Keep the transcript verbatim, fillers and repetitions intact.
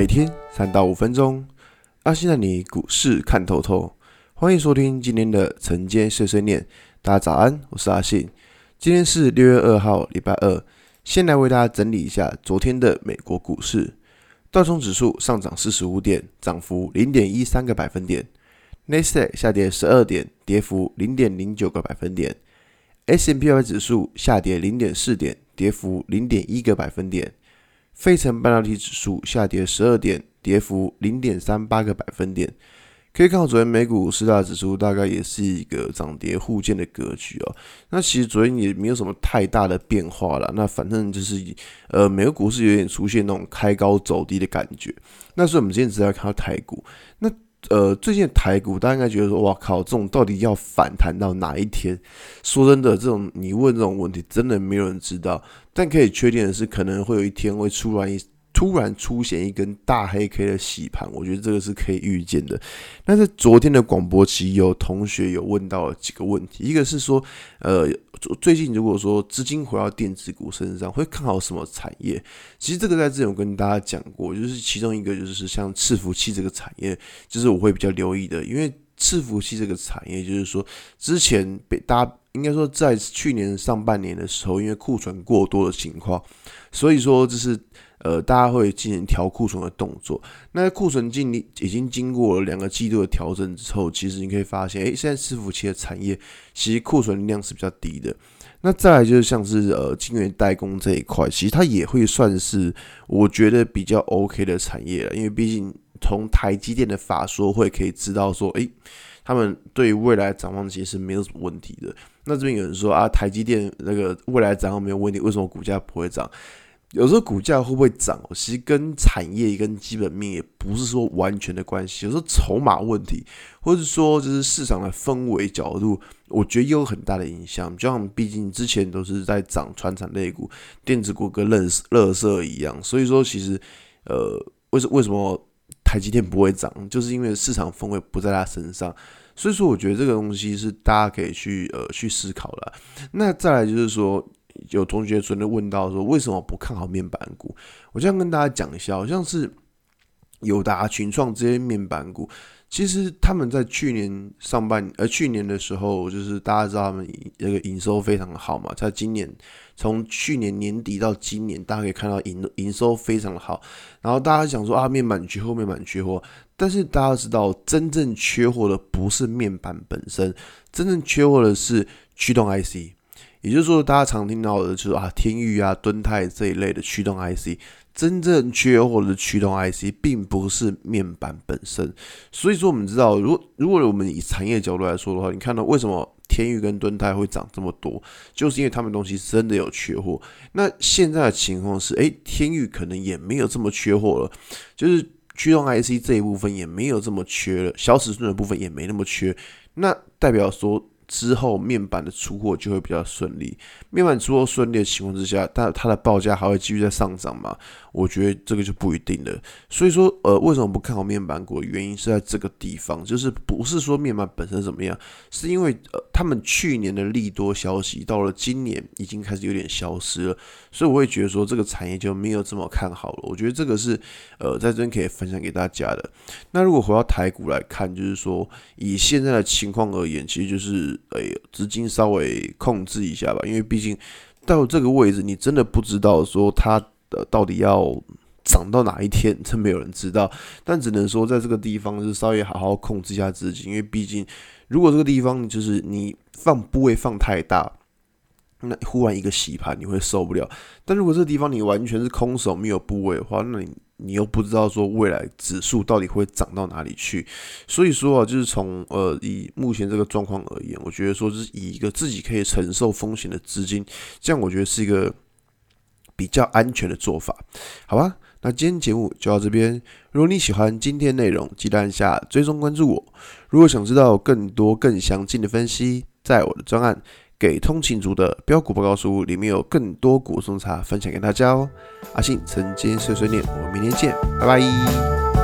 每天三到五分钟，阿信带你股市看透透。欢迎收听今天的晨间碎碎念，大家早安，我是阿信。今天是六月二号，礼拜二。先来为大家整理一下昨天的美国股市。道琼指数上涨四十五点，涨幅 零点一三 个百分点。Nasdaq 下跌十二点，跌幅 零点零九 个百分点。S and P 五百 指数下跌 零点四 点，跌幅 零点一 个百分点。费城半导体指数下跌十二点，跌幅 零点三八 个百分点。可以看到昨天美股四大指数大概也是一个涨跌互见的格局哦。那其实昨天也没有什么太大的变化啦，那反正就是呃美国股市有点出现那种开高走低的感觉。那所以我们今天只要看到台股，那呃最近的台股大家应该觉得说，哇靠，这种到底要反弹到哪一天？说真的，这种你问这种问题真的没有人知道，但可以确定的是，可能会有一天会出来一突然出现一根大黑 K 的洗盘，我觉得这个是可以预见的。那在昨天的广播期，有同学有问到几个问题，一个是说，呃，最近如果说资金回到电子股身上，会看好什么产业？其实这个在之前有跟大家讲过，就是其中一个就是像伺服器这个产业，就是我会比较留意的，因为伺服器这个产业，就是说之前被大家。应该说在去年上半年的时候，因为库存过多的情况，所以说就是呃大家会进行调库存的动作。那库存经理已经经过了两个季度的调整之后，其实你可以发现，诶、欸、现在伺服器的产业其实库存量是比较低的。那再来就是像是呃晶圆代工这一块，其实它也会算是我觉得比较 OK 的产业了，因为毕竟从台积电的法说会可以知道说，诶、欸他们对于未来展望其实是没有什么问题的。那这边有人说啊，台积电那个未来展望没有问题，为什么股价不会涨？有时候股价会不会涨，其实跟产业跟基本面也不是说完全的关系。有时候筹码问题，或者说就是市场的氛围角度，我觉得也有很大的影响。就像毕竟之前都是在涨传产类股、电子股跟垃圾一样，所以说其实呃，为什么？台积电不会涨，就是因为市场氛围不在他身上，所以说我觉得这个东西是大家可以去呃去思考的。那再来就是说，有同学昨天问到说，为什么不看好面板股？我这样跟大家讲一下，好像是友达、群创这些面板股，其实他们在去年上半呃去年的时候，就是大家知道他们那个营收非常的好嘛，在今年。从去年年底到今年，大家可以看到营收非常的好，然后大家想说啊，面板缺货，面板缺货，但是大家知道，真正缺货的不是面板本身，真正缺货的是驱动 I C， 也就是说，大家常听到的就是啊，天钰啊、敦泰这一类的驱动 I C， 真正缺货的驱动 I C 并不是面板本身，所以说我们知道，如果如果我们以产业角度来说的话，你看到为什么？天钰跟敦泰会涨这么多，就是因为他们东西真的有缺货。那现在的情况是，哎、欸，天钰可能也没有这么缺货了，就是驱动 I C 这一部分也没有这么缺了，小尺寸的部分也没那么缺。那代表说之后面板的出货就会比较顺利，面板出货顺利的情况之下，但它的报价还会继续在上涨嘛？我觉得这个就不一定了。所以说，呃，为什么不看好面板股？原因是在这个地方，就是不是说面板本身怎么样，是因为呃。他们去年的利多消息到了今年已经开始有点消失了，所以我会觉得说这个产业就没有这么看好了。我觉得这个是呃在这边可以分享给大家的。那如果回到台股来看，就是说以现在的情况而言，其实就是呃资金稍微控制一下吧，因为毕竟到这个位置，你真的不知道说它、呃、到底要。涨到哪一天，真没有人知道。但只能说，在这个地方就是稍微好好控制一下资金，因为毕竟，如果这个地方就是你放部位放太大，那忽然一个洗盘你会受不了。但如果这个地方你完全是空手没有部位的话，那你你又不知道说未来指数到底会涨到哪里去。所以说啊，就是从呃以目前这个状况而言，我觉得说就是以一个自己可以承受风险的资金，这样我觉得是一个比较安全的做法，好吧？那今天节目就到这边。如果你喜欢今天内容，记得按下追踪关注我。如果想知道更多更详尽的分析，在我的专案《给通勤族的标股报告书》里面有更多股送茶分享给大家哦。阿信晨间碎碎念，我们明天见，拜拜。